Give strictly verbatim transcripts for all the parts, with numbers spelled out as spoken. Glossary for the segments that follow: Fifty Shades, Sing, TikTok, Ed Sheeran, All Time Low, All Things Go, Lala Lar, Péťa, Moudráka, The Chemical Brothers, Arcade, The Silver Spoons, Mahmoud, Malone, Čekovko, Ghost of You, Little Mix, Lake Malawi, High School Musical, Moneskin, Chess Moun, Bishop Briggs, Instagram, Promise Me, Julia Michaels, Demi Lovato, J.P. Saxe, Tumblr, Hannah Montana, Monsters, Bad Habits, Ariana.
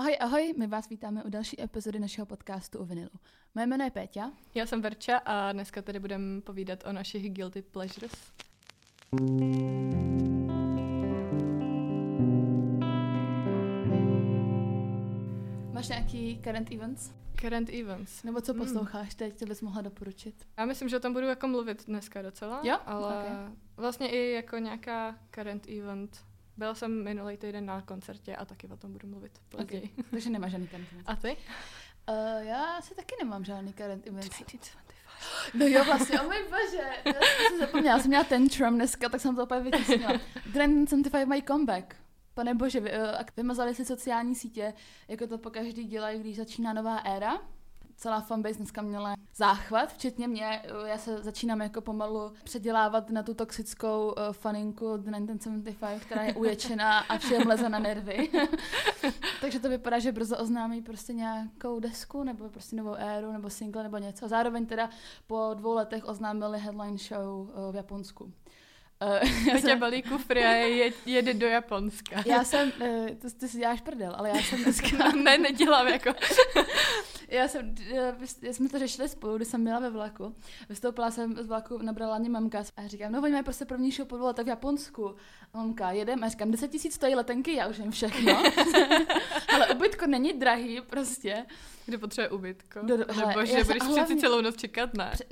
Ahoj, ahoj, my vás vítáme u další epizody našeho podcastu o vinylu. Moje jméno je Péťa. Já jsem Verča a dneska tady budeme povídat o našich guilty pleasures. Máš nějaký current events? Current events. Nebo co posloucháš hmm. teď, co bys mohla doporučit? Já myslím, že o tom budu jako mluvit dneska docela, jo? ale okay. vlastně i jako nějaká current event. Byla jsem minulý týden na koncertě a taky o tom budu mluvit později. Okay. Takže nemáš žádný current event. A ty? Uh, já si taky nemám žádný current event. devatenáct set dvacet pět No jo, vlastně, oh můj bože, já jsem se zapomněla, jsem měla tantrum dneska, tak jsem to úplně vytisnila. devatenáct set sedmdesát pět mají comeback. Pane bože, vymazali si sociální sítě, jako to pokaždý dělají, když začíná nová éra. Celá fanbase dneska měla záchvat, včetně mě. Já se začínám jako pomalu předělávat na tu toxickou faninku devatenáct set sedmdesát pět, která je uječená a všem leze na nervy. Takže to vypadá, že brzo oznámí prostě nějakou desku, nebo prostě novou éru, nebo single, nebo něco. Zároveň teda po dvou letech oznámili headline show v Japonsku. Peťa jsem... balí kufry a je, jede do Japonska. Já jsem, ty, ty si děláš prdel, ale já jsem dneska... ne, nedělám jako... já, jsem, já jsme to řešili spolu, když jsem byla ve vlaku. Vystoupila jsem z vlaku, nabrala mě mamka a říkám, no oni mají prostě první show po dvou letech v Japonsku. A mamka, jedem a říkám, deset tisíc stojí letenky, já už jim všechno. Ale ubytko není drahý prostě. Kde potřebuje ubytko? Do, do, hele, Bože, budeš přeci hlavně, celou noc čekat, ne? Pře-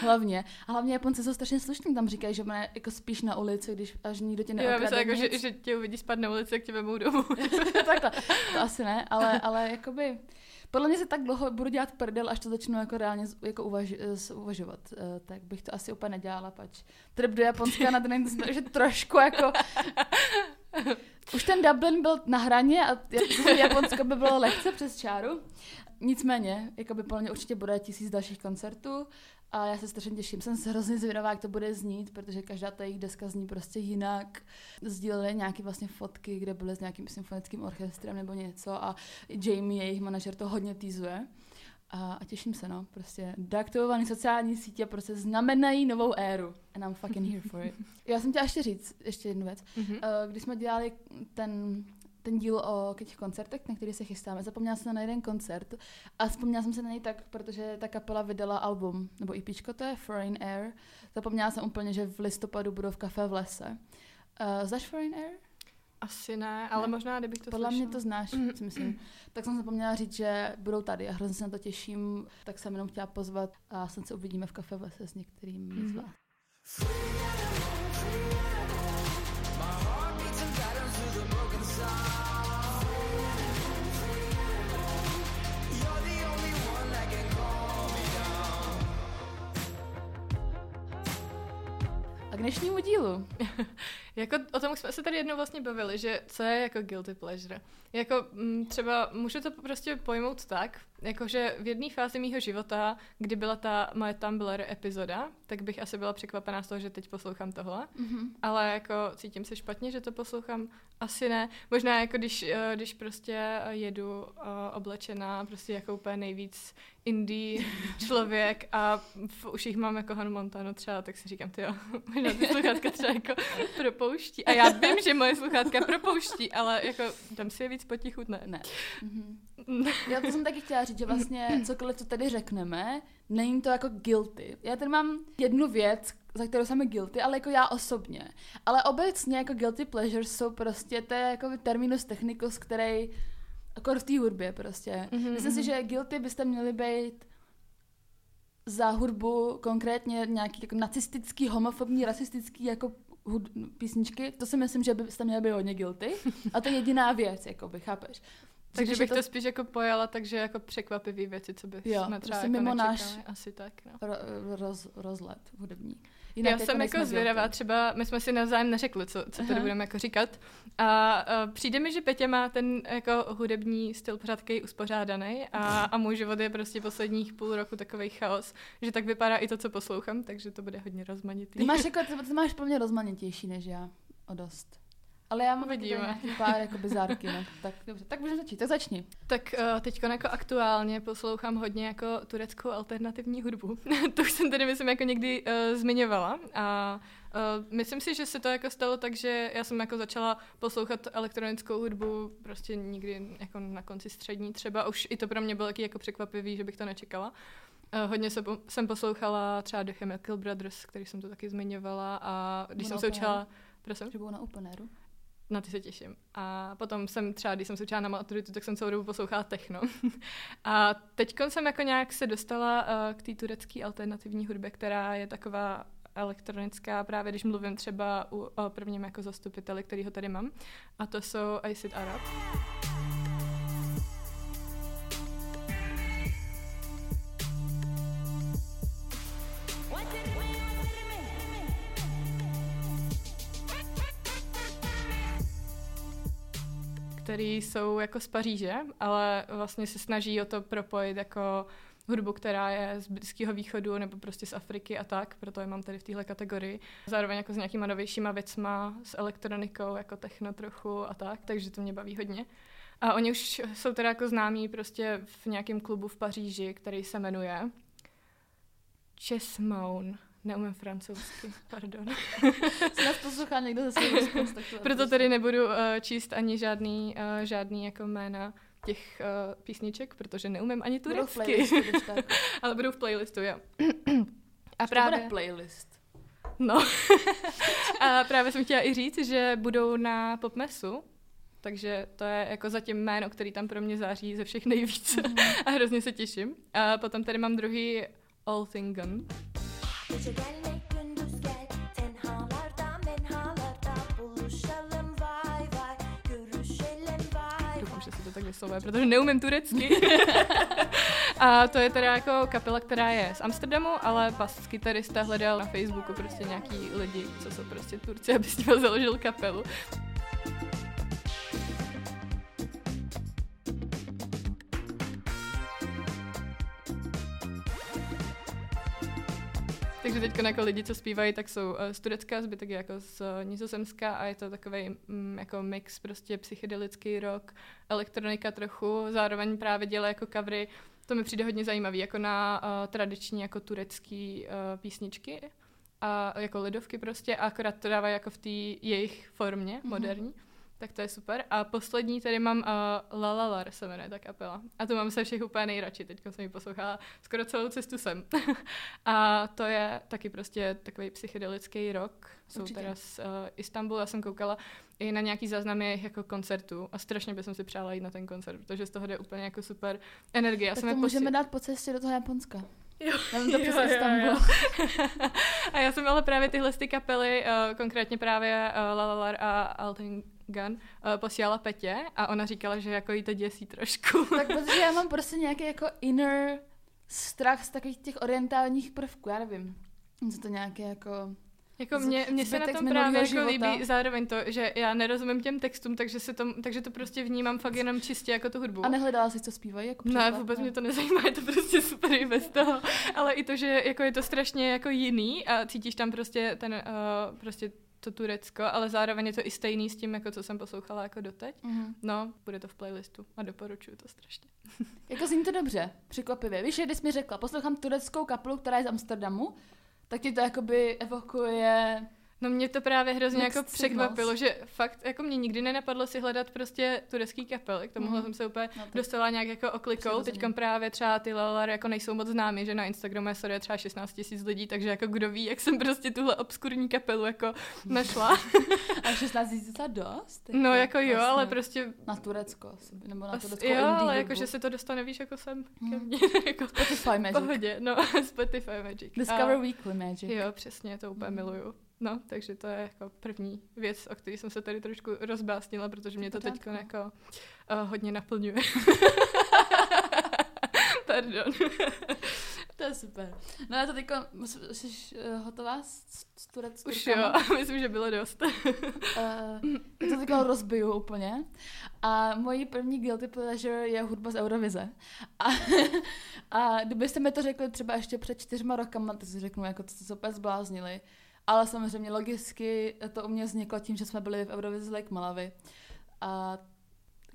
hlavně. A hlavně Japonci jsou strašně slušní, tam říkají, že mají jako spíš na ulici, když až nikdo tě neokrade. Já myslím, jako, že, že tě uvidí spát na ulici, jak tě vemou domů. Takhle, to asi ne, ale, ale jakoby... Podle mě se tak dlouho budu dělat prdel, až to začnu jako reálně jako uvaž, uvažovat. Tak bych to asi úplně nedělala, pač trip do Japonska na ten, že trošku jako... Už ten Dublin byl na hraně a Japonsko by bylo lehce přes čáru. Nicméně, jako by podle mě určitě bude tisíc dalších koncertů a já se strašně těším. Jsem se hrozně zvědavá, jak to bude znít, protože každá ta jejich deska zní prostě jinak. Sdíleli nějaké vlastně fotky, kde byly s nějakým symfonickým orchestrem nebo něco a Jamie, jejich manažer, to hodně teasuje. A, a těším se, no, prostě deaktivované sociální sítě prostě znamenají novou éru. And I'm fucking here for it. Já jsem chtěla ještě říct, ještě jednu věc. Mm-hmm. Když jsme dělali ten, ten díl o těch koncertech, na který se chystáme, zapomněla jsem na jeden koncert a vzpomněla jsem se na něj tak, protože ta kapela vydala album, nebo EPčko, to je Foreign Air. Zapomněla jsem úplně, že v listopadu budou v Café v lese. Uh, znáš Foreign Air? Asi ne, ale ne. Možná, kdybych to Podle slyšela. Mě to znáš, si myslím. Tak jsem zapomněla říct, že budou tady a hrozně se na to těším, tak jsem jenom chtěla pozvat a snad se uvidíme v Café v lese s některými mm-hmm. z vás. A k dnešnímu dílu. Jako o tom jsme se tady jednou vlastně bavili, že co je jako guilty pleasure. Jako m, třeba můžu to prostě pojmout tak, jakože v jedné fázi mýho života, kdy byla ta moje Tumblr epizoda, tak bych asi byla překvapená z toho, že teď poslouchám tohle. Mm-hmm. Ale jako cítím se špatně, že to poslouchám? Asi ne. Možná jako když, když prostě jedu oblečená prostě jako úplně nejvíc indie člověk a v uších mám jako Hannah Montanu třeba, tak si říkám, tyjo, možná ty sluchátka třeba jako propouští. A já vím, že moje sluchátka propouští, ale jako tam si je víc potichu, ne? Ne. Mm-hmm. Já to jsem taky chtěla říct, že vlastně cokoliv, co tady řekneme, není to jako guilty. Já tady mám jednu věc, za kterou jsem guilty, ale jako já osobně. Ale obecně jako guilty pleasures jsou prostě, to je jako terminus technicus, který jako v té hudbě prostě. Mm-hmm. Myslím si, že guilty byste měli být za hudbu, konkrétně nějaký jako nacistický, homofobní, rasistický jako hud, písničky. To si myslím, že byste měli být hodně guilty. A to je jediná věc, jakoby, chápeš? Takže bych to... to spíš jako pojala, takže jako překvapivý věci, co bych jo, jsme třeba prostě jako mimo náš asi tak, no. roz, rozlet hudební. Jinak já jsem jako zvědavá, třeba my jsme si navzájem neřekli, co, co tady budeme jako říkat. A, a přijde mi, že Peťa má ten jako hudební styl pořádky uspořádaný a, a můj život je prostě posledních půl roku takovej chaos, že tak vypadá i to, co poslouchám, takže to bude hodně rozmanitý. Ty máš, jako, ty máš pro mě rozmanitější než já, o dost. Ale já mám pár jako bizárky, no. Tak dobře, tak můžeme začít, tak začni. Tak uh, teďko jako aktuálně poslouchám hodně jako tureckou alternativní hudbu. To už jsem tady myslím jako někdy uh, zmiňovala a uh, myslím si, že se to jako stalo tak, že já jsem jako začala poslouchat elektronickou hudbu prostě někdy jako na konci střední třeba, už i to pro mě bylo taky jako překvapivý, že bych to nečekala. Hodně se po, jsem poslouchala třeba The Chemical Brothers, který jsem tu taky zmiňovala a když Budu jsem se učila... Prosím? Že bylo na openeru. Na ty se těším. A potom jsem třeba, když jsem se učila na maturitu, tak jsem celou dobu poslouchala techno. A teďkon jsem jako nějak se dostala k té turecké alternativní hudbě, která je taková elektronická, právě když mluvím třeba u, o prvním jako zastupiteli, který ho tady mám. A to jsou Acid Arab. Který jsou jako z Paříže, ale vlastně se snaží o to propojit jako hudbu, která je z Blízkého východu nebo prostě z Afriky a tak, proto je mám tady v téhle kategorii. Zároveň jako s nějakýma novějšíma věcma, s elektronikou, jako techno trochu a tak, takže to mě baví hodně. A oni už jsou teda jako známí prostě v nějakém klubu v Paříži, který se jmenuje Chess Moun. Neumím francouzsky, pardon. Se nás poslouchá někdo ze svých zkus. Proto tady nebudu uh, číst ani žádný, uh, žádný jako jména těch uh, písniček, protože neumím ani turecky. Budou ale budou v playlistu, jo. A právě... bude playlist? No. A právě jsem chtěla i říct, že budou na Popmesu, takže to je jako zatím jméno, který tam pro mě září ze všech nejvíce. Mm-hmm. A hrozně se těším. A potom tady mám druhý All Things Go. Doufám, že si to tak vyslovuje, protože neumím turecky. A to je teda jako kapela, která je z Amsterdamu, ale pas kytarista hledal na Facebooku prostě nějaký lidi, co jsou prostě Turci, aby s nimi založil kapelu. Takže teď jako lidi, co zpívají, tak jsou z Turecka, zbytek je jako z Nizozemska a je to takovej mm, jako mix prostě psychedelický rock, elektronika trochu, zároveň právě dělá jako covery, to mi přijde hodně zajímavý, jako na uh, tradiční jako turecký uh, písničky a jako lidovky prostě a akorát to dávají jako v té jejich formě mm-hmm. moderní. Tak to je super. A poslední tady mám uh, Lala Lar, se jmenuje ta kapela. A to mám se všech úplně nejradši, teďka jsem ji poslouchala skoro celou cestu sem. A to je taky prostě takový psychedelický rock. Jsou teda z uh, Istanbulu, já jsem koukala i na nějaký záznamy jejich jako koncertů a strašně bych si přála jít na ten koncert, protože z toho jde úplně jako super energie. Já tak to můžeme posi... dát po cestě do toho Japonska. Jo, jo, jo, jo. A já jsem ale právě tyhle ty kapely, uh, konkrétně právě uh, Lala Lar a All Things Go uh, posílala Pétě a ona říkala, že jako jí to děsí trošku. Tak protože já mám prostě nějaký jako inner strach z takových těch orientálních prvků, já nevím. Je to nějaké jako... Jako mě, mě se na tom právě jako líbí zároveň to, že já nerozumím těm textům, takže, se to, takže to prostě vnímám fakt jenom čistě jako tu hudbu. A nehledala jsi, co zpívají? Jako ne, vůbec mě to nezajímá, je to prostě super i bez toho. Ale i to, že jako je to strašně jako jiný a cítíš tam prostě ten, uh, prostě to Turecko, ale zároveň je to i stejný s tím, jako co jsem poslouchala jako doteď. Mm-hmm. No, bude to v playlistu a doporučuju to strašně. Jako zní to dobře, překvapivě. Víš, když jsi mi řekla, poslouchám tureckou kapelu, která je z Amsterdamu, tak ti to jakoby evokuje... No mě to právě hrozně jako překvapilo, že fakt jako mě nikdy nenapadlo si hledat prostě turecký kapely, k tomuhle mm-hmm. jsem se úplně no, dostala nějak jako oklikou, teďka právě třeba ty Lala Lar jako nejsou moc známy, že na Instagramu je sorry, třeba šestnáct tisíc lidí, takže jako kdo ví, jak jsem prostě tuhle obskurní kapelu jako našla. A šestnáct tisíc je dost? Jako no jako jo, vlastně ale prostě... Na Turecko, nebo na tureckou indie. Jo, ale jako, že se to dostane, víš, jako sem mm. ke mně. Jako Spotify Magic. Pohodě, no Spotify Magic. Discover a... Weekly Magic. Jo, přesně, to úplně mm. miluju. No, takže to je jako první věc, o které jsem se tady trošku rozbásnila, protože mě to teď jako uh, hodně naplňuje. Pardon. To je super. No a to teď jsi uh, hotová s, s tureckou? Už jo, myslím, že bylo dost. uh, to teď rozbiju úplně. A mojí první guilty pleasure je hudba z Eurovize. A, a kdybyste mi to řekli třeba ještě před čtyřma rokama, tak si řeknu, jako to se úplně zbláznili. Ale samozřejmě logicky to u mě vzniklo tím, že jsme byli v Eurovizi Lake Malawi. A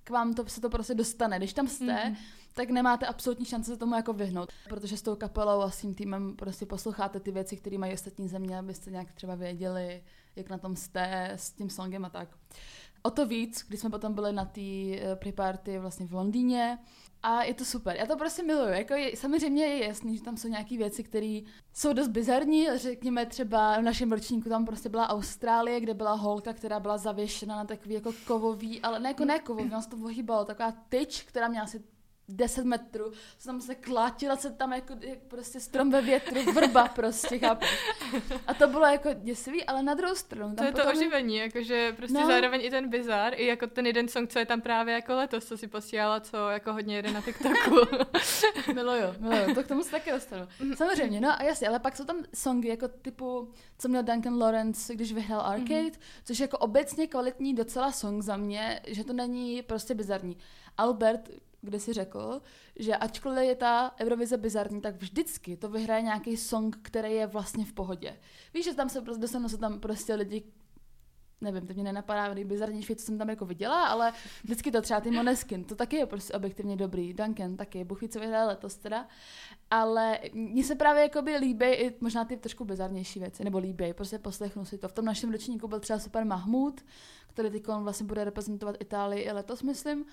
k vám to, se to prostě dostane. Když tam jste, mm-hmm. tak nemáte absolutní šance se tomu jako vyhnout. Protože s tou kapelou a s tím týmem prostě posloucháte ty věci, které mají ostatní země, abyste nějak třeba věděli, jak na tom jste s tím songem a tak. O to víc, když jsme potom byli na té pre-party vlastně v Londýně. A je to super. Já to prostě miluju. Jako je, samozřejmě je jasný, že tam jsou nějaké věci, které jsou dost bizarní. Řekněme třeba v našem ročníku tam prostě byla Austrálie, kde byla holka, která byla zavěšena na takový jako kovový, ale ne jako ne kovový, nás to ohýbalo, taková tyč, která měla asi deset metrů, se tam se klátila, se tam jako prostě strom ve větru, vrba prostě, chápu. A to bylo jako děsivý, ale na druhou stranu. Tam to je to oživení, jakože prostě no. Zároveň i ten bizar, i jako ten jeden song, co je tam právě jako letos, co si posílala, co jako hodně jede na TikToku. miluju, miluju, to k tomu se taky dostanu. Samozřejmě, no a jasně, ale pak jsou tam songy jako typu, co měl Duncan Lawrence, když vyhrál Arcade, mm-hmm. což je jako obecně kvalitní docela song za mě, že to není prostě bizarní. Albert kde si řekl, že ačkoliv je ta Eurovize bizarní, tak vždycky to vyhraje nějaký song, který je vlastně v pohodě. Víš, že tam se prostě dostanou se tam prostě lidi, nevím, to mě nenapadá, bizarnější věc, co jsem tam jako viděla, ale vždycky to třeba ty Moneskin, to taky je prostě objektivně dobrý, Duncan taky, Bůh ví, co vyhraje letos teda, ale mně se právě jakoby líbí i možná ty trošku bizarnější věci, nebo líbí, prostě poslechnu si to. V tom našem ročníku byl třeba super Mahmoud, který teď vlastně bude reprezentovat Itálii i letos, myslím.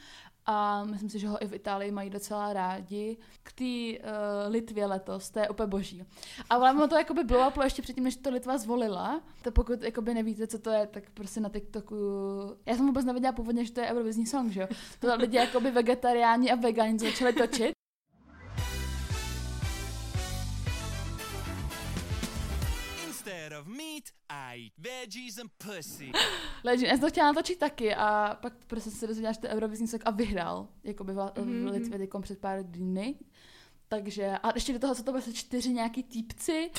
A myslím si, že ho i v Itálii mají docela rádi. K té uh, Litvě letos, to je úplně boží. A ono to jakoby blouplo ještě předtím, než to Litva zvolila. To pokud jakoby nevíte, co to je, tak prostě na TikToku... Já jsem vůbec nevěděla původně, že to je eurovizní song, že jo? To lidi jakoby vegetariáni a vegani začali točit. Of meat, I eat veggies and pussy. Legend, já jsem to chtěla natočit taky a pak prostě se dozvěděla, že to je eurovizní song a vyhrál. Jakoby v, mm-hmm. v Litvě teďkom před pár dny. Takže, a ještě do toho jsou to prostě čtyři nějaký týpci,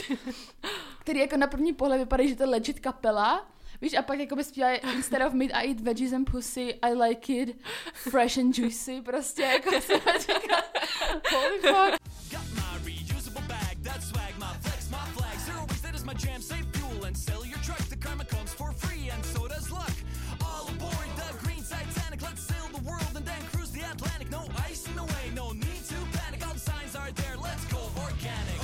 který jako na první pohled vypadají, že to je legit kapela. Víš, a pak jakoby zpívají Instead of meat, I eat veggies and pussy, I like it, fresh and juicy, prostě jako se říká, holy fuck. Got my reusable bag, that swag, my flex, my flag, zero waste, that is my jam, save fuel and sell your truck, the karma comes for free and so does luck. All aboard the green Titanic, let's sail the world and then cruise the Atlantic, no ice in the way, no need to panic, all the signs are there, let's go organic.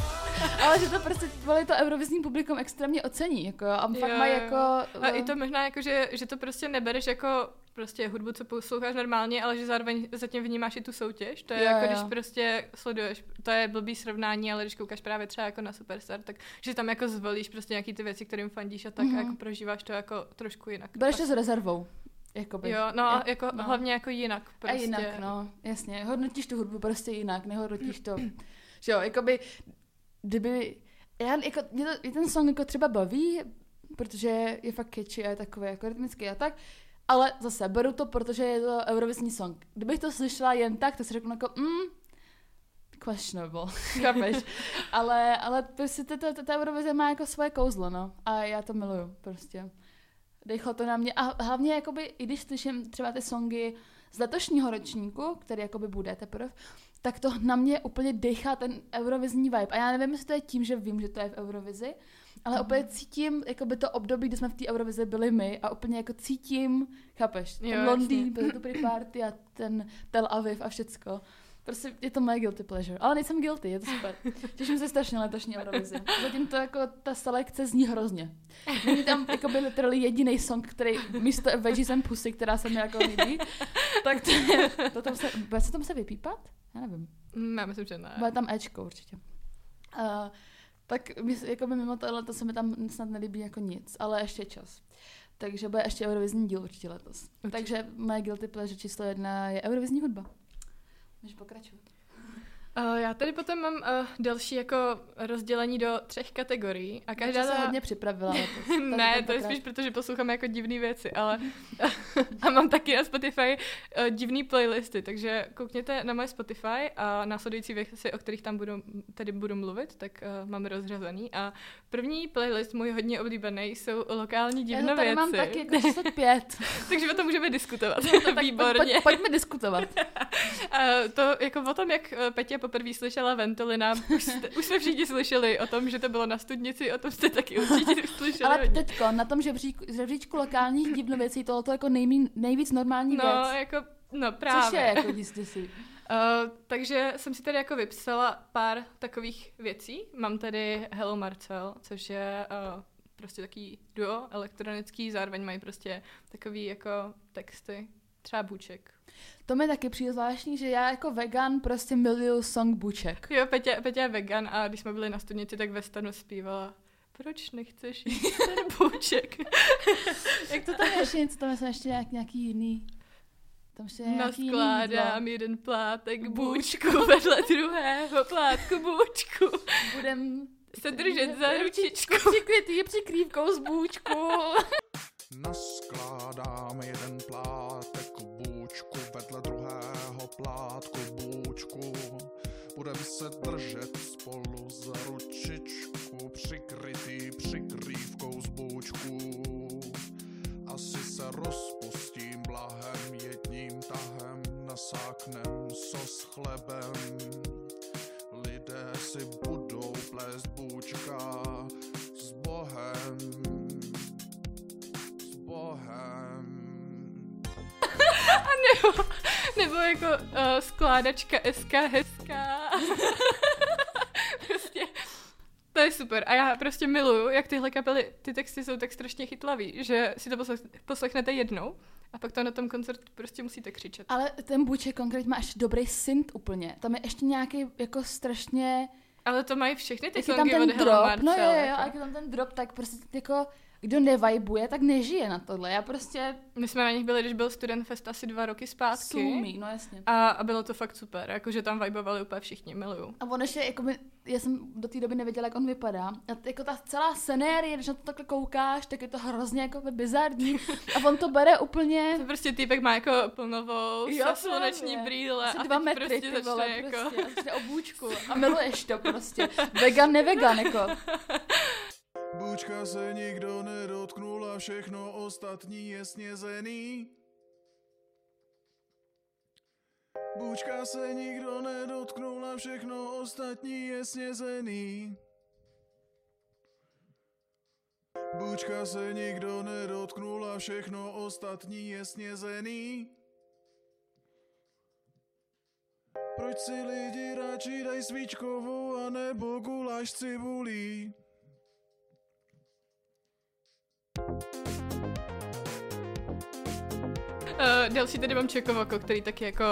Ale že to prostě vole, to eurovizní publikum extrémně ocení, jako a fakt mají jako... A i to možná jako, že, že to prostě nebereš jako... prostě hudbu, co posloucháš normálně, ale že zároveň zatím vnímáš i tu soutěž. To je jo, jako, jo. Když prostě sleduješ, to je blbý srovnání, ale když koukáš právě třeba jako na Superstar, tak že tam jako zvolíš prostě nějaký ty věci, kterým fandíš a tak mm-hmm. a jako prožíváš to jako trošku jinak. Bereš to s rezervou. Jakoby. Jo, no a jako, no. Hlavně jako jinak. Prostě. A jinak, no, jasně. Hodnotíš tu hudbu prostě jinak, nehodnotíš to. Že jo, jakoby, kdyby, já, jako, mě to, ten song jako třeba baví, protože je fakt catchy a je takový jako rytmický a tak. Ale zase, beru to, protože je to eurovizní song. Kdybych to slyšela jen tak, tak si řeknu jako, mm, questionable, chápeš? ale, ale prostě ta Eurovize má jako svoje kouzlo, no. A já to miluju, prostě. Dejchlo to na mě. A hlavně, jakoby, i když slyším třeba ty songy z letošního ročníku, který jakoby bude teprve, tak to na mě úplně dechá ten eurovizní vibe. A já nevím, jestli to je tím, že vím, že to je v Eurovizi, ale úplně cítím jakoby to období, kdy jsme v té Eurovizi byli my a úplně jako cítím, chápeš, ten jo, Londýn, tu pre-party a ten Tel Aviv a všecko. Prostě je to moje guilty pleasure. Ale nejsem guilty, je to super. Těším se strašně na letošní Eurovizi. Zatím to jako ta selekce zní hrozně. Není tam jakoby literally jedinej song, který místo Veggies and Pussy, která se mi jako líbí, tak to je, to tam se, bude se tam se vypípat? Já nevím. Já myslím, že ne. Bude tam Ečko určitě. Uh, Tak jako by mimo tohle to se mi tam snad nelíbí jako nic, ale ještě čas. Takže bude ještě eurovizní díl určitě letos. Určitě. Takže moje guilty pleasure číslo jedna je eurovizní hudba. Můžeš pokračovat. Uh, já tady potom mám uh, další jako rozdělení do třech kategorií. A každá se hodně připravila letos. ne, to je spíš proto, že posloucháme jako divné věci, ale A mám taky na Spotify uh, divný playlisty, takže koukněte na moje Spotify a následující věci, o kterých tam budu, tady budu mluvit, tak uh, mám rozřazený. A první playlist můj hodně oblíbený jsou lokální divné věci. Já to tady věci. Mám taky dvacet pět. Takže o tom můžeme diskutovat. To tak výborně. Pojď, pojď, pojďme diskutovat. A to jako o tom, jak Péťa poprvé slyšela Ventolina, už, jste, už jsme všichni slyšeli o tom, že to bylo na studnici, o tom jste taky určitě slyšeli. Ale hodně. Teďko, na tom žebříčku, žebříčku lokálních divnověcí, tohle to jako nejmín, nejvíc normální no, věc. Jako, no právě. Což je jako jistě si. Uh, takže jsem si tady jako vypsala pár takových věcí. Mám tady Hello Marcel, což je uh, prostě takový duo elektronický, zároveň mají prostě takový jako texty, třeba Buček. To mi taky přijde zvláštní, že já jako vegan prostě miluju song Buček. Jo, Petě, Petě je vegan a když jsme byli na studnici, tak ve stanu zpívala Proč nechceš jíst ten Buček? Jak to tam ještě něco, tam jsem ještě nějak, nějaký jiný. Naskládám jeden plátek Bučku vedle druhého plátku Bučku. Budem se držet za ručičku. Přikrytý přikrývkou z Bučku. Naskládám jeden plátek Bučku vedle druhého plátku Bučku. Budem se držet spolu za ručičku. Přikrytý přikrývkou z Bučku. Asi se rozpustím blahem jedním tahem. Nasáknem sos chlebem. Lidé si budou plést Bučka. S Bohem. S Bohem. A nebo, nebo jako uh, skládačka S K hezká. Prostě to je super a já prostě miluju, jak tyhle kapely, ty texty jsou tak strašně chytlavý, že si to poslechnete jednou a pak to na tom koncertu prostě musíte křičet. Ale ten Buček konkrétně má až dobrý synth úplně, tam je ještě nějaký jako strašně... Ale to mají všechny ty songy od Hello Marcel. No jo, jo, jak je tam ten drop, tak prostě jako... Kdo nevajbuje, tak nežije na tohle. Já prostě... My jsme na nich byli, když byl Student Fest asi dva roky zpátky. Sumí, no jasně. A, a bylo to fakt super, jakože tam vajbovali úplně všichni, miluju. A on ještě, jako by, já jsem do té doby nevěděla, jak on vypadá. A t- jako ta celá scenérie, když na to takhle koukáš, tak je to hrozně jako bizarní. A on to bere úplně... To prostě týpek má jako plnovou, jo, sluneční brýle. Asi dva metry, prostě ty vole, prostě. Jako... prostě. A začne obůčku. A miluješ to prostě. Vegan, nevegan, jako... Bučka se nikdo nedotknul a všechno ostatní je snězený. Bučka se nikdo nedotknul a všechno ostatní je snězený. Bučka se nikdo nedotknul a všechno ostatní je snězený. Proč si lidi radši dají svíčkovou a nebo guláš s cibulí? Uh, další tady mám Čekovko, který taky jako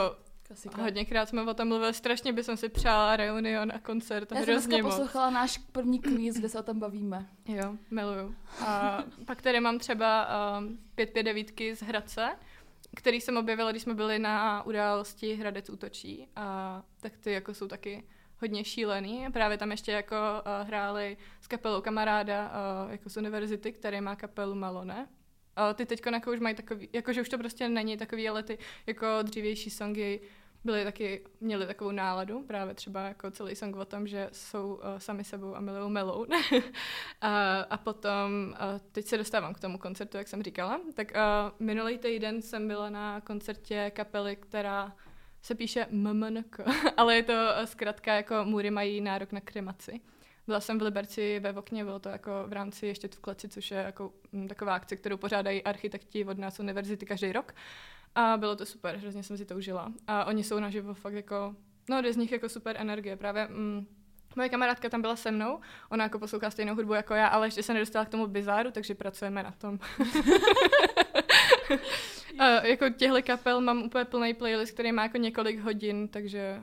klasika. Hodněkrát jsme o tom mluvili, strašně bych jsem si přála reunion a koncert. A já jsem dneska poslouchala náš první kvíz, kde se o tom bavíme. Jo, miluju. A pak tady mám třeba uh, pět set padesát devět z Hradce, který jsem objevila, když jsme byli na události Hradec útočí. A tak ty jako jsou taky hodně šílený. Právě tam ještě jako uh, hráli s kapelou kamaráda uh, jako z univerzity, který má kapelu Malone. Uh, ty teďko jako už mají takový, jakože už to prostě není takový, ale ty jako dřívější songy byly taky, měly takovou náladu, právě třeba jako celý song o tom, že jsou uh, sami sebou a milujou Malone. uh, a potom, uh, teď se dostávám k tomu koncertu, jak jsem říkala, tak uh, minulý týden jsem byla na koncertě kapely, která se píše M M N K, ale je to zkrátka jako Můry mají nárok na kremaci. Byla jsem v Liberci ve Vokně, bylo to jako v rámci Ještě v kleci, což je jako taková akce, kterou pořádají architekti od nás univerzity každý rok. A bylo to super, hrozně jsem si to užila. A oni jsou naživo fakt jako, no jde z nich jako super energie. Právě mm, moje kamarádka tam byla se mnou, ona jako poslouchá stejnou hudbu jako já, ale ještě se nedostala k tomu bizáru, takže pracujeme na tom. A jako těchto kapel mám úplně plný playlist, který má jako několik hodin, takže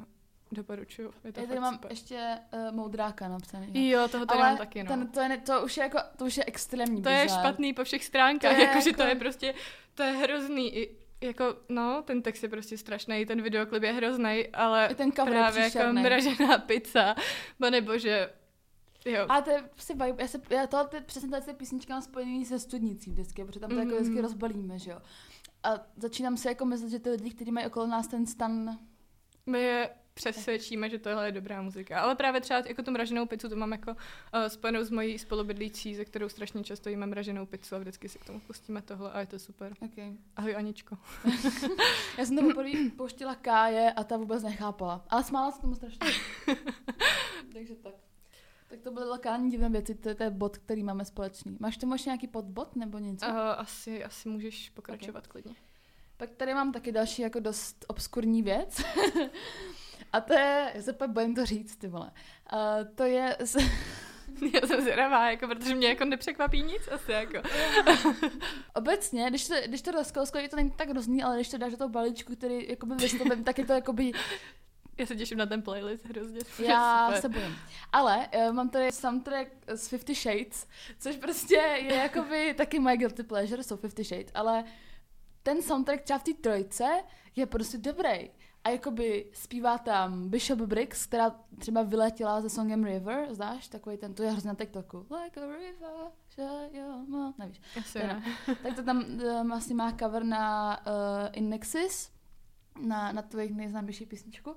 doporučuju. Je to já tady mám super. Ještě uh, Moudráka napsaný. Jo, toho tady ale mám taky, no. Ten, to, je, to, už je jako, to už je extrémní. To bizar. Je špatný po všech stránkách, jakože jako... to je prostě, to je hrozný. I, jako, no, ten text je prostě strašný, ten videoklip je hrozný, ale i ten právě jako mražená pizza, banebože. Jo. A to je si vibe, já, se, já tohle přesně tady se písnička mám spojený se studnicí vždycky, protože tam to mm-hmm. jako vždycky rozbalíme, že jo. A začínám se jako myslet, že ty lidi, kteří mají okolo nás ten stan... My je přesvědčíme, že tohle je dobrá muzika. Ale právě třeba jako tu mraženou pizzu, to mám jako uh, spojenou s mojí spolubydlící, ze kterou strašně často jíme mraženou pizzu a vždycky si k tomu pustíme tohle a je to super. Okay. Ahoj Aničko. Já jsem tomu poprvé pouštila Káje a ta vůbec nechápala. Ale smála se tomu strašně. Takže tak. Tak to byly lokální divné věci, to je ten bod, který máme společný. Máš tomu ještě nějaký podbod nebo něco? Uh, asi, asi můžeš pokračovat okay. klidně. Pak tady mám taky další jako dost obskurní věc. A to je, já se pak bojím to říct, ty vole. Uh, to je... Já jsem zvědavá, jako, protože mě jako nepřekvapí nic asi. Jako. Obecně, když to, když to rozkouskuje, to není tak hrozný, ale když to dáš do toho balíčku, který jakoby vystoupím, tak je to jakoby... Já se těším na ten playlist hrozně. Já super. Se bojím. Ale uh, mám tady soundtrack z Fifty Shades, což prostě je jakoby taky my guilty pleasure, jsou Fifty Shades, ale ten soundtrack třeba v té trojce je prostě dobrý. A jakoby zpívá tam Bishop Briggs, která třeba vyletěla ze songem River, znáš? Takový ten, to je hrozně na TikToku. Like a river, shut your mouth. Nevíš. Ten, tak to tam um, vlastně má cover na uh, Indexes. Na, na tvojich nejznámější písničku.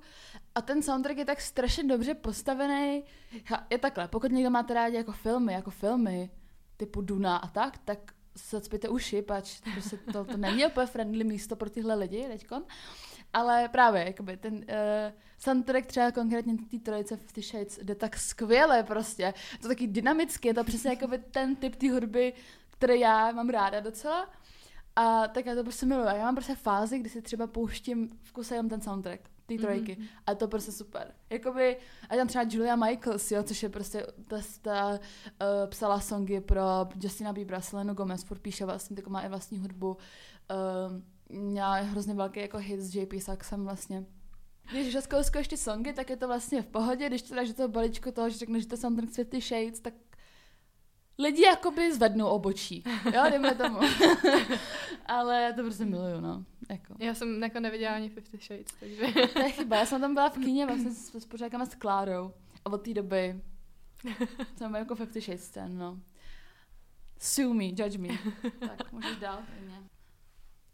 A ten soundtrack je tak strašně dobře postavený. Je takhle, pokud někdo máte rádi jako filmy, jako filmy typu Duna a tak, tak se odspějte uši, pač prostě to, to není úplně friendly místo pro tyhle lidi, teďkon. Ale právě, jakoby, ten uh, soundtrack třeba konkrétně té trojice Fifty Shades jde tak skvěle prostě. To taky dynamicky, je to přesně jakoby ten typ té hudby, který já mám ráda docela. A tak já to prostě miluji. Já mám prostě fázi, kdy si třeba pouštím v kuse jenom ten soundtrack, ty trojky. Mm-hmm. A to prostě super. Jakoby, a tam třeba Julia Michaels, jo, což je prostě, ta, ta uh, psala songy pro Justina Biebera, Selenu Gomez, furt píše vlastně, taková má i vlastní hudbu. Uh, měla hrozně velký jako hit s J P. Saxem vlastně. Když rozkouskuješ ještě songy, tak je to vlastně v pohodě, když to dáš do toho balíčku toho, že řekneš, že to soundtrack Fifty Shades, tak lidi jakoby zvednou obočí, jo, jdeme tomu. Ale já to prostě miluju, no. Jako. Já jsem jako neviděla ani Fifty Shades, takže... To je chyba, já jsem tam byla v kyně vlastně s pořádkama s Klárou a od té doby jsem jako Fifty Shades ten, no. Sue me, judge me. Tak, můžeš dál, mě.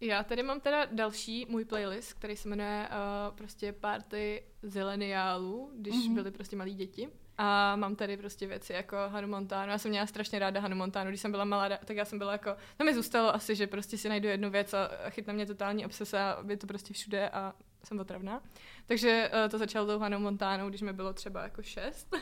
Já tady mám teda další můj playlist, který se jmenuje uh, prostě Party zeleniálů, když mm-hmm. byly prostě malí děti. A mám tady prostě věci jako Hannah Montana. Já jsem měla strašně ráda Hannah Montanu. Když jsem byla malá, tak já jsem byla jako... To mi zůstalo asi, že prostě si najdu jednu věc a chytne mě totální obsese a je to prostě všude a jsem otravná. Takže uh, to začalo tou Hannou Montánou, když mi bylo třeba jako šest. uh,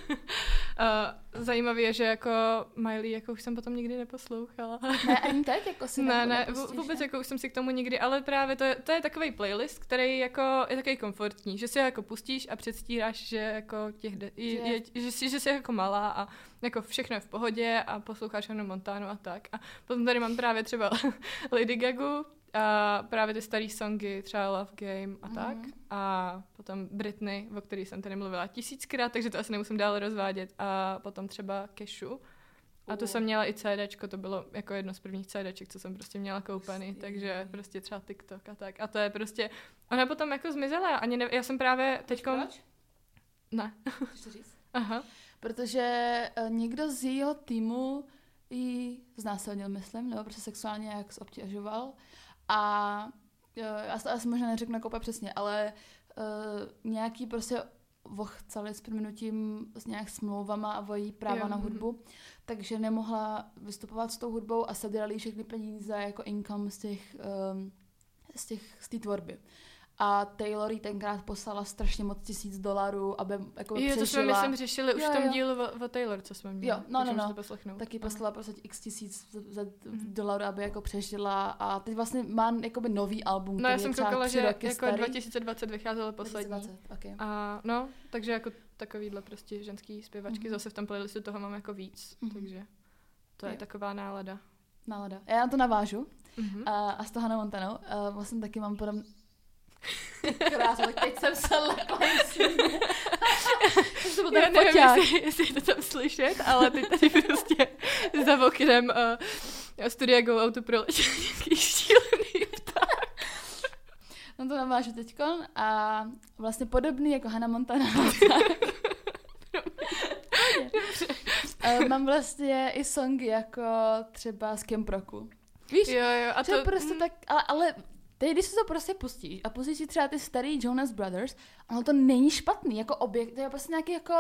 zajímavé je, že jako Miley, jako už jsem potom nikdy neposlouchala. Ne, ani teď jako si ne, ne, vůbec jako už jsem si k tomu nikdy, ale právě to je, to je takový playlist, který jako je takový komfortní, že si ho jako pustíš a předstíráš, že jako těch de- je, je, je, že jsi, že jsi jako malá a jako všechno je v pohodě a posloucháš Hannu Montánu a tak. A potom tady mám právě třeba Lady Gagu, a právě ty starý songy, třeba Love Game a tak. Mm. A potom Britney, o který jsem tady mluvila tisíckrát, takže to asi nemusím dál rozvádět. A potom třeba Cashu. A to uh. jsem měla i CDčko, to bylo jako jedno z prvních CDček, co jsem prostě měla koupený. Takže prostě třeba TikTok a tak. A to je prostě... Ona potom jako zmizela. Ani ne... Já jsem právě teďko... Proč? Ne. Chceš to říct? Aha. Protože někdo z jejího týmu ji znásilnil, myslím, nebo prostě sexuálně jak zobtěžoval. A jo, já se asi možná neřeknu koupa přesně, ale uh, nějaký prostě vochcali s prominutím s nějak smlouvama a vojí práva jo, na hudbu, mm. takže nemohla vystupovat s tou hudbou a sebrali všechny peníze jako income z těch, um, z těch z té tvorby. A Taylor jí tenkrát poslala strašně moc tisíc dolarů, aby jako přežila. Jo, to jsme, myslím, řešili už jo, v tom jo. dílu o, o Taylor, co jsme měli. Jo, no, no, no. Taky poslala prostě x tisíc za mm-hmm. dolarů, aby jako přežila. A teď vlastně má jakoby nový album, který no, já jsem koukala, že jako starý. dva tisíce dvacet vycházelo poslední. dva tisíce dvacet, okay. A no, takže jako takovýhle prostě ženský zpěvačky. Mm-hmm. Zase v tom playlistu toho mám jako víc, mm-hmm. takže to jo. je taková nálada. Nálada. Já na to navážu. Mm-hmm. A, a s toho Hannah Montanou. A vlastně taky mám podobně. Krásno, tak teď jsem se lepla. Já nevím, jestli, jestli je to tam slyšet, ale teď tady prostě za okrem uh, studia Go Auto proletěl nějaký štílený pták. No to navážu teďkon a vlastně podobný jako Hannah Montana. uh, mám vlastně i songy jako třeba z Camp Rocku. Víš? Jo, jo. A to... Prostě mm. tak, ale... ale Teď, když se to prostě pustíš a pustíš si třeba ty starý Jonas Brothers, ono to není špatný, jako objekt, to je prostě nějaký jako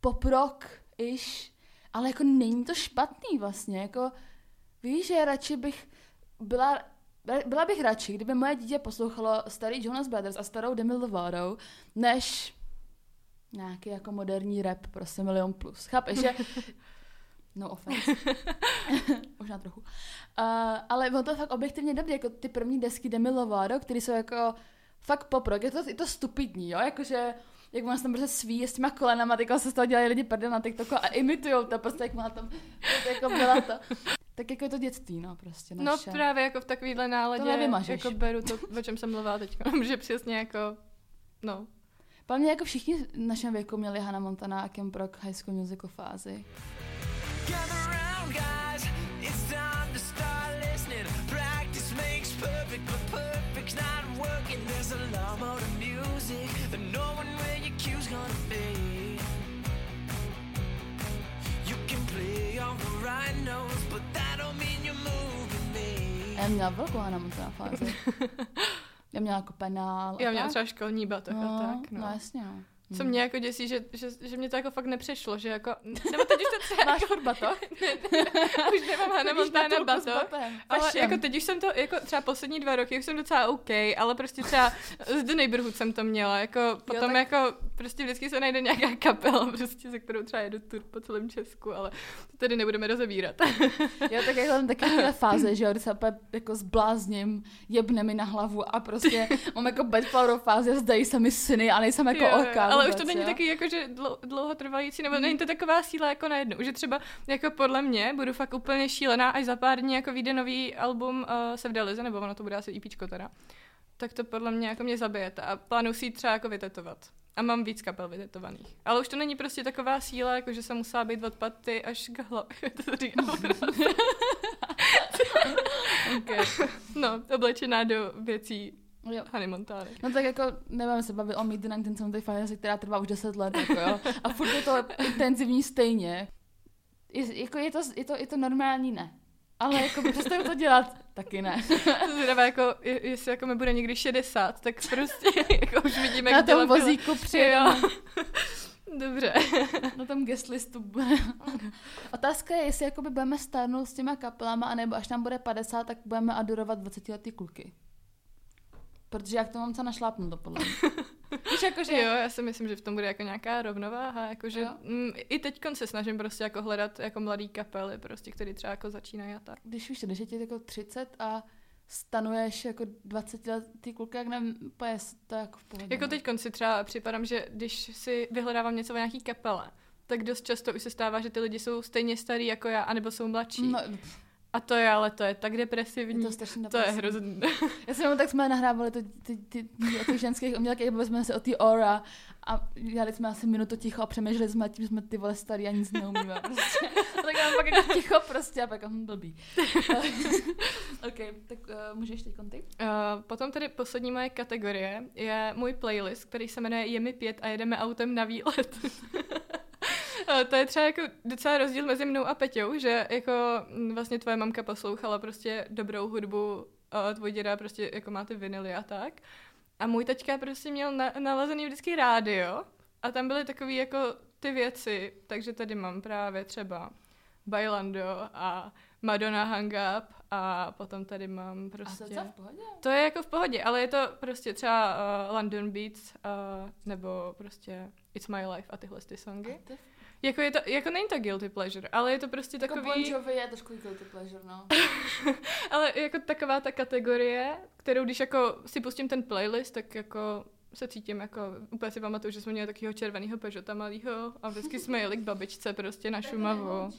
poprok-ish, ale jako není to špatný vlastně, jako víš, že radši bych byla, byla bych radši, kdyby moje dítě poslouchalo starý Jonas Brothers a starou Demi Lovato, než nějaký jako moderní rap, prostě milion plus, chápeš, že... No offense. Možná trochu. Uh, ale ono to fakt objektivně dobrý, jako ty první desky Demi Lovato, které jsou jako fakt poprok. Je to, je to stupidní, jo? Jakože, jak ona se tam prostě svíje s těma kolenama, teďka se z toho dělají lidi prdel na TikToku a imitujou to, prostě jak má tam, jako byla to. Tak jako je to dětství, no prostě. Naše. No právě jako v takovýhle náladě, jako beru to, o čem jsem mluvila teďka, že přesně jako, no. Pamě jako všichni v našem věku měli Hannah Montana a Camp Rock High School Musical fázi. Já měla velkou Hannah Montana fázi. Já měla jako penál. Já měla tak. Třeba školní batok no, a tak. No, no jasně. Co mě jako děsí, že, že, že mě to jako fakt nepřešlo, že jako... Nebo teď už to třeba... Máš furt batok? Ne, ne, ne, už nemám Hannah Montana batok, ale Vašem. Jako teď už jsem to, jako třeba poslední dva roky, už jsem docela OK, ale prostě třeba z The Neighborhood jsem to měla, jako potom jo, tak... jako prostě vždycky se najde nějaká kapela, prostě, se kterou třeba jedu tur po celém Česku, ale to tady nebudeme rozebírat. Jo, tak jako tam taková fáze, že jo, když se jako zblázním, jebne mi na hlavu a prostě mám jako bedflower fáze, zdají se mi sny a nejsem jako orka. Ale už to není taky jako, že dlouho trvající, nebo není to taková síla jako najednou, že třeba jako podle mě budu fakt úplně šílená, až za pár dní jako vyjde nový album uh, se vdalize, nebo ono to bude asi EPčko teda, tak to podle mě jako mě zabijete a plánuji si třeba jako vytetovat. A mám víc kapel vytetovaných. Ale už to není prostě taková síla, jako že jsem musela být od paty až k hlavě. To říkám. Okay. No, oblečená do věcí Hannah Montana. No tak jako, nebudeme se bavit o Meet the devatenáct set sedmdesát pět, která trvá už deset let, jako jo. A furt je to intenzivní stejně. Je, jako je to, je to, je to normální, ne. Ale jako přestaňu to dělat, taky ne. Zvědavá, jako, jestli jako mi bude někdy šedesát, tak prostě jako už vidíme, jak dělat. Na tom vozíku přijedeme. Dobře. Na tom guest listu. Otázka je, jestli jakoby budeme stárnout s těma kapelama, anebo až nám bude padesát, tak budeme adorovat dvacetiletý kluky. Protože jak to mám co našlápnout, to podle mě. Víš, jakože... Jo, já si myslím, že v tom bude jako nějaká rovnováha, jakože m, i teďkon se snažím prostě jako hledat jako mladý kapely, prostě, který třeba jako začínají a tak. Když už je ti jako třicet a stanuješ jako dvacetiletý kluky, jak nevím, to je jako v pohodě. Jako teďkon si třeba připadám, že když si vyhledávám něco o nějaký kapele, tak dost často už se stává, že ty lidi jsou stejně starý jako já, anebo jsou mladší. No. A to je, ale to je tak depresivní. Je to, to depresivní. Je hrozný. Já jsem jenom tak jsme nahrávali to, ty, ty, o těch ženských umělkách, bavili jsme se o té aura a dělali jsme asi minutu ticho a přemýšleli jsme tím, že jsme ty vole starý a nic neumíme. Prostě. Tak já pak jako ticho prostě a pak hm, blbý. Ok, tak uh, můžeš teď konty? Uh, potom tady poslední moje kategorie je můj playlist, který se jmenuje Je mi pět a jedeme autem na výlet. To je třeba jako docela rozdíl mezi mnou a Peťou, že jako vlastně tvoje mamka poslouchala prostě dobrou hudbu, a tvůj děda prostě jako má ty vinily a tak. A můj taťka prostě měl na- nalazený vždycky rádio a tam byly takový jako ty věci, takže tady mám právě třeba Bailando a Madonna Hang Up a potom tady mám prostě... A to je v pohodě? To je jako v pohodě, ale je to prostě třeba uh, London Beats uh, nebo prostě It's My Life a tyhle ty songy. Jako, je to, jako není to guilty pleasure, ale je to prostě jako takový... Jako Bon Jovi je trošku guilty pleasure, no. Ale jako taková ta kategorie, kterou když jako si pustím ten playlist, tak jako se cítím jako... Úplně si pamatuju, že jsme měli takového červeného Peugeota malýho a vždycky jsme jeli k babičce prostě na Šumavu.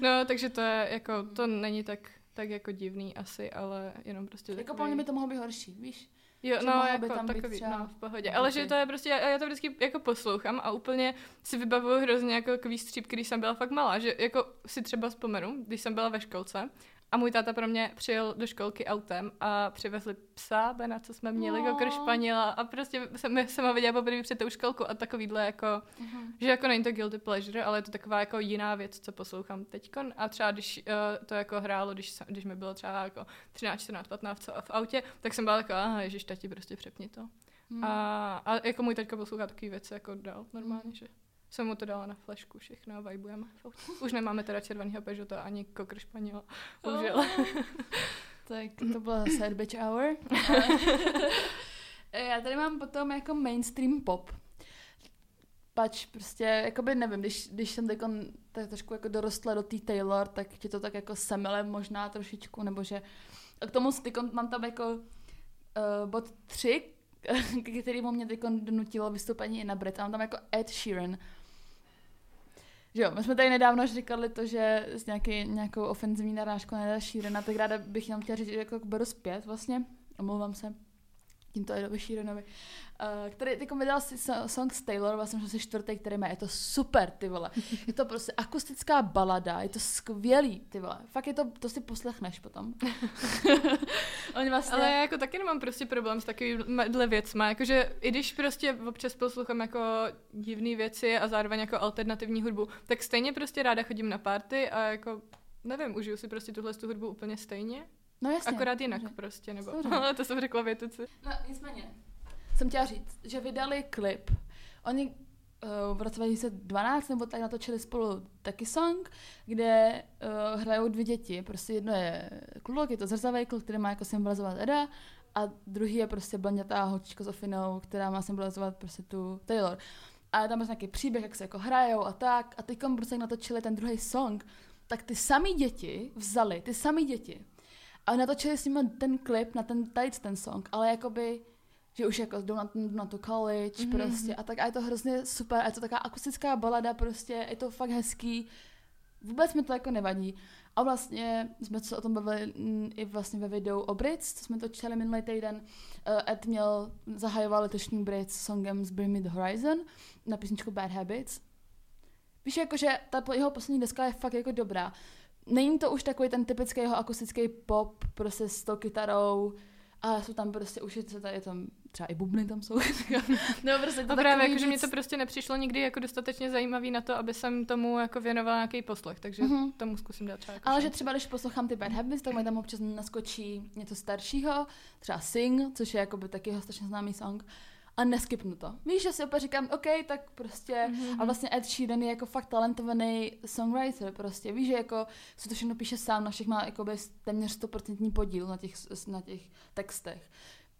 No, takže to je jako... To není tak, tak jako divný asi, ale jenom prostě... Jako po mně by to mohlo být horší, víš? Jo, že no, jako tam takový, třeba... no, v pohodě. Ale okay. Že to je prostě, já, já to vždycky jako poslouchám a úplně si vybavuju hrozně jako takový střípky, když jsem byla fakt malá, že jako si třeba vzpomenu, když jsem byla ve školce A můj táta pro mě přijel do školky autem a přivezli psa, Bena, co jsme měli, no. Kokr španěla a prostě jsem, jsem ho viděla poprvé před tou školku a takovýhle jako, uh-huh. že jako není to guilty pleasure, ale je to taková jako jiná věc, co poslouchám teďkon a třeba když uh, to jako hrálo, když, když mi bylo třeba jako třináct, čtrnáct, patnáct co, v autě, tak jsem byla taková, aha, ježiš, tati, prostě přepni to. Hmm. A, a jako můj taťka poslouchá takový věci jako dál normálně, hmm. že... Jsem mu to dala na flešku, všechno vibujeme. Už nemáme teda červenýho Peugeota ani kokr španěla. Bohužel. Oh. Tak to byla sad bitch hour. Já tady mám potom jako mainstream pop. Pač prostě, jakoby nevím, když, když jsem tako, tak trošku jako dorostla do té Taylor, tak ti to tak jako semele možná trošičku, nebo že... A k tomu tykon, mám tam jako uh, bod tři, který mě tykon donutilo vystoupení i na Brit. A mám tam jako Ed Sheeran. Že jo, my jsme tady nedávno říkali to, že s nějaký, nějakou ofenzivní narážkou na Eda Sheerana, tak ráda bych jenom chtěla říct, že jako beru zpět vlastně, omlouvám se tímto Edovi Sheeranovi, uh, který teďko vydal si song s Taylor, vlastně asi čtvrtý, který má, je to super, ty vole, je to prostě akustická balada, je to skvělý, ty vole, fakt je to, to si poslechneš potom. Oni vlastně... Ale já jako taky nemám prostě problém s takovýmhle věcma, jakože i když prostě občas poslouchám jako divný věci a zároveň jako alternativní hudbu, tak stejně prostě ráda chodím na party a jako, nevím, užiju si prostě tuhle tu hudbu úplně stejně. No jasně. Akorát jinak dobře. Prostě, nebo ale to jsem řekla větuci. No nicméně, jsem chtěla říct, že vydali klip. Oni uh, v roce dva tisíce dvanáct nebo tak natočili spolu taky song, kde uh, hrajou dvě děti. Prostě jedno je kluk, je to zrzavej kluk, který má jako symbolizovat Eda a druhý je prostě blondětá holčička s ofinou, která má symbolizovat prostě tu Taylor. A tam je nějaký příběh, jak se jako hrajou a tak. A teďkom prostě natočili ten druhý song, tak ty samý děti vzali, ty samý děti a natočili s nimi ten klip na ten tady ten song, ale jakoby, že už jako jdou na, na to college mm-hmm. prostě a tak a je to hrozně super, a je to taková akustická balada prostě, je to fakt hezký, vůbec mi to jako nevadí. A vlastně jsme se o tom bavili m, i vlastně ve videu o Brits, co jsme točili minulý týden, Ed měl, zahajoval letošní Brits songem z Bring Me The Horizon na písničku Bad Habits. Víš, jakože ta jeho poslední deska je fakt jako dobrá. Není to už takový ten typický jeho akustický pop, prostě s tou kytarou a jsou tam prostě už je tam třeba i bubny tam jsou. No prostě to právě jako, víc... že mě to prostě nepřišlo nikdy jako dostatečně zajímavý na to, aby jsem tomu jako věnovala nějaký poslech, takže mm-hmm. tomu zkusím dát třeba jako ale šance. Že třeba když poslouchám ty Bad Habits, tak mi tam občas naskočí něco staršího, třeba Sing, což je jakoby taky jeho strašně známý song. A neskipnu to. Víš, že si opět říkám, OK, tak prostě, mm-hmm. a vlastně Ed Sheeran je jako fakt talentovaný songwriter prostě. Víš, že jako se to všechno píše sám, na všech má jako téměř sto procent podíl na těch, na těch textech.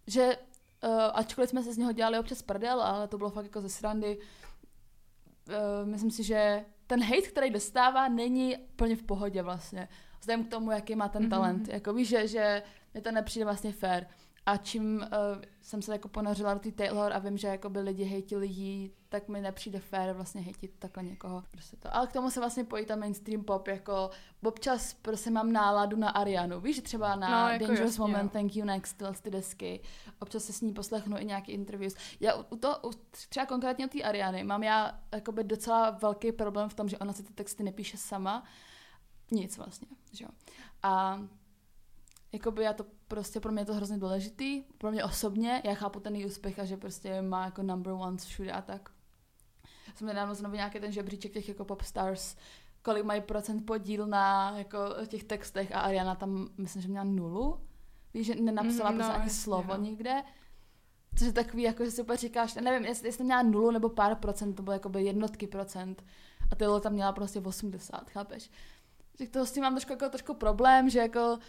Že, uh, ačkoliv jsme se z něho dělali občas prdel, ale to bylo fakt jako ze srandy, uh, myslím si, že ten hate, který dostává, není plně v pohodě vlastně. Vzhledem k tomu, jaký má ten talent. Mm-hmm. Jako víš, že, že mi to nepřijde vlastně fair. A čím uh, jsem se jako ponořila do té Taylor a vím, že jakoby lidi hejtili jí, tak mi nepřijde fér vlastně hejtit takhle někoho. Prostě to. Ale k tomu se vlastně pojí ta mainstream pop, jako občas prostě mám náladu na Arianu, víš, třeba na no, jako Dangerous jasně, Moment, jo. Thank You Next, tyhle ty desky. Občas se s ní poslechnu i nějaký interviews. Já u to, u, třeba konkrétně u té Ariany, mám já jakoby docela velký problém v tom, že ona si ty texty nepíše sama. Nic vlastně, že jo. A... Jakoby já to prostě, pro mě je to hrozně důležitý, pro mě osobně, já chápu ten její úspěch a že prostě má jako number one všude a tak. Jsem nedávno znovu nějaký ten žebříček těch jako popstars, kolik mají procent podíl na jako těch textech a Ariana tam, myslím, že měla nulu. Víš, že nenapsala mm, prostě no, ani slovo no. nikde. Což je takový, jako že si úplně říkáš, nevím, jestli, jestli měla nulu nebo pár procent, to bylo jakoby jednotky procent a tyhle tam měla prostě osmdesát, chápeš? Že toho s tím mám trošku, jako, trošku problém, že jako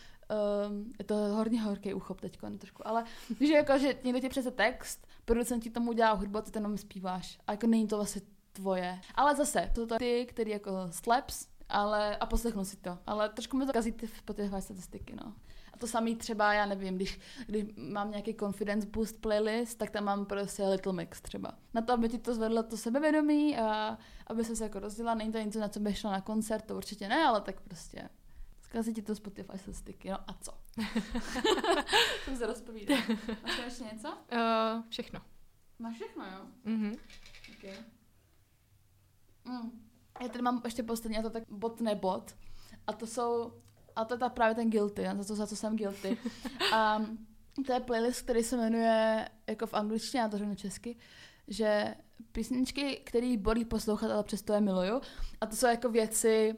Um, je to hodně horký úchop teďko, ne, trošku, ale víš, jako, že někdo ti přece text, producent ti tomu udělá hudbu a ty tam zpíváš. A jako není to vlastně tvoje. Ale zase, to to ty, který jako slaps, ale a poslechnu si to. Ale trošku mi to kazí ty Spotify statistiky, no. A to samý třeba, já nevím, když, když mám nějaký confidence boost playlist, tak tam mám prostě Little Mix třeba. Na to, aby ti to zvedlo to sebevědomí a aby se jako rozdělala, není to něco, na co by šla na koncert, to určitě ne, ale tak prostě... Zkazí ti to Spotify statistiky, no a co? Jsem se rozpovídala. Máš ještě něco? Uh, všechno. Máš všechno, jo? Mhm. Okay. Mm. Já tady mám ještě poslední, a to tak bod nebod. A to jsou A to je ta, právě ten guilty, za to, za co jsem guilty. Um, to je playlist, který se jmenuje, jako v angličtině, já to řeknu česky, že písničky, které bolí poslouchat, ale přesto je miluju. A to jsou jako věci,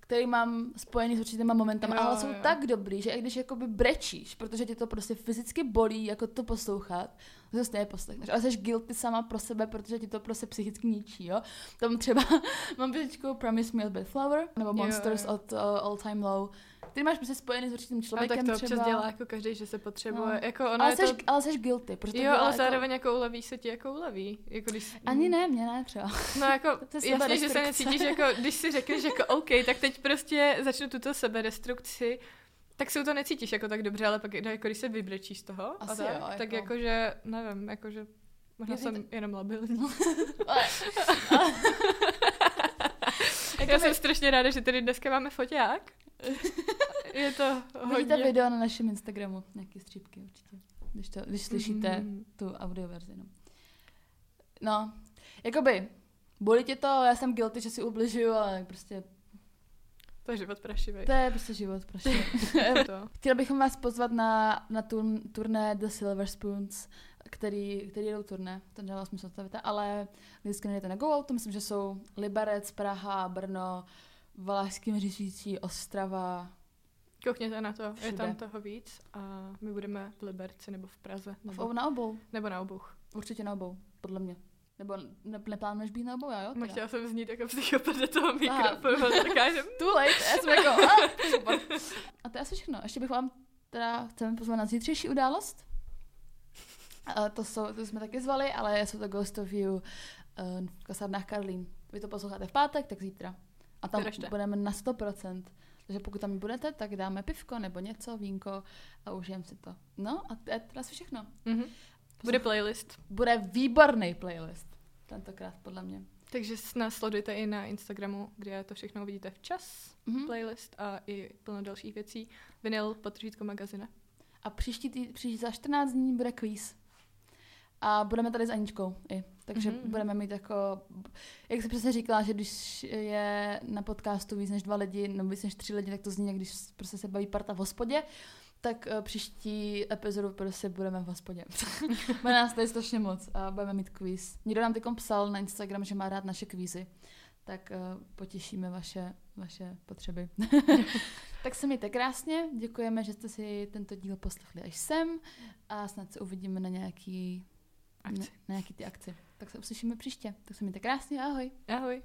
které mám spojené s určitýma momentama, ale jsou jo. tak dobrý, že i když jakoby brečíš, protože tě to prostě fyzicky bolí, jako to poslouchat, to zase neposlechneš. Ale jsi guilty sama pro sebe, protože ti to prostě psychicky ničí, jo. Tam třeba mám písničku Promise Me a Bad Flower, nebo Monsters jo, jo. od uh, All Time Low, který máš prostě spojený s určitým člověkem. A tak to občas třeba dělá jako každý, že se potřebuje. No. Jako ono ale, seš, to... ale seš guilty. Protože jo, ale zároveň jako... jako uleví se ti jako uleví. Jako když... Ani ne, mě ne třeba. No jako jasně, že se necítíš, jako, když si řekneš jako OK, tak teď prostě začnu tuto sebedestrukci, tak se to necítíš jako tak dobře, ale pak jako když se vybrečíš z toho, a tak, jo, jako... tak jakože, nevím, jakože možná jsem to... jenom labilní. Já jsem strašně ráda, že tady dneska máme foťák. Je to hodně. Vidíte video na našem Instagramu, nějaké střípky určitě, když, to, když slyšíte mm. tu audioverzi. No, no jakoby, bolí tě to, já jsem guilty, že si ubližuju, ale prostě... To je život prašivý. To je prostě život prašivý. Chtěla bychom vás pozvat na, na turn, turné The Silver Spoons, který, který jedou turné, to nedává smysl, ale vždycky nejdete na Go Out, to myslím, že jsou Liberec, Praha, Brno, Valašský Meziříčí, Ostrava. Koukněte na to, všude. Je tam toho víc a my budeme v Liberci nebo v Praze. Nebo na obou. Nebo na obou. Určitě na obou, podle mě. Nebo ne- neplánuješ být na obou, já jo? No, chtěla jsem znít jako psychopat do toho mikrofonu. Too late, as we go. Ah, a to je asi všechno. Ještě bych vám teda, chceme pozvat na zítřejší událost. A to, jsou, to jsme taky zvali, ale jsou to Ghost of You uh, v kasárnách Karlín. Vy to posloucháte v pátek, tak zítra. A tam Dražte. budeme na sto procent. Takže pokud tam budete, tak dáme pivko nebo něco, vínko a užijeme si to. No a to je teda všechno. Mm-hmm. Bude playlist. Bude výborný playlist. Tentokrát podle mě. Takže nás sledujte i na Instagramu, kde to všechno uvidíte včas. Mm-hmm. Playlist a i plno dalších věcí. Vinyl podtržítko magazine. A příští, tý, příští za čtrnáct dní bude quiz. A budeme tady s Aničkou i. Takže mm-hmm. budeme mít jako, jak jsi přesně říkala, že když je na podcastu víc než dva lidi, nebo víc než tři lidi, tak to zní, jak když prostě se baví parta v hospodě, tak příští epizodu prostě budeme v hospodě. Bude nás tady strašně moc a budeme mít kvíz. Někdo nám teďkom psal na Instagram, že má rád naše kvízy, tak uh, potěšíme vaše, vaše potřeby. Tak se mějte krásně, děkujeme, že jste si tento díl poslechli až sem a snad se uvidíme na nějaký... Akci. Na, na nějaký ty akci. Tak se uslyšíme příště. Tak se mějte krásně, ahoj. Ahoj.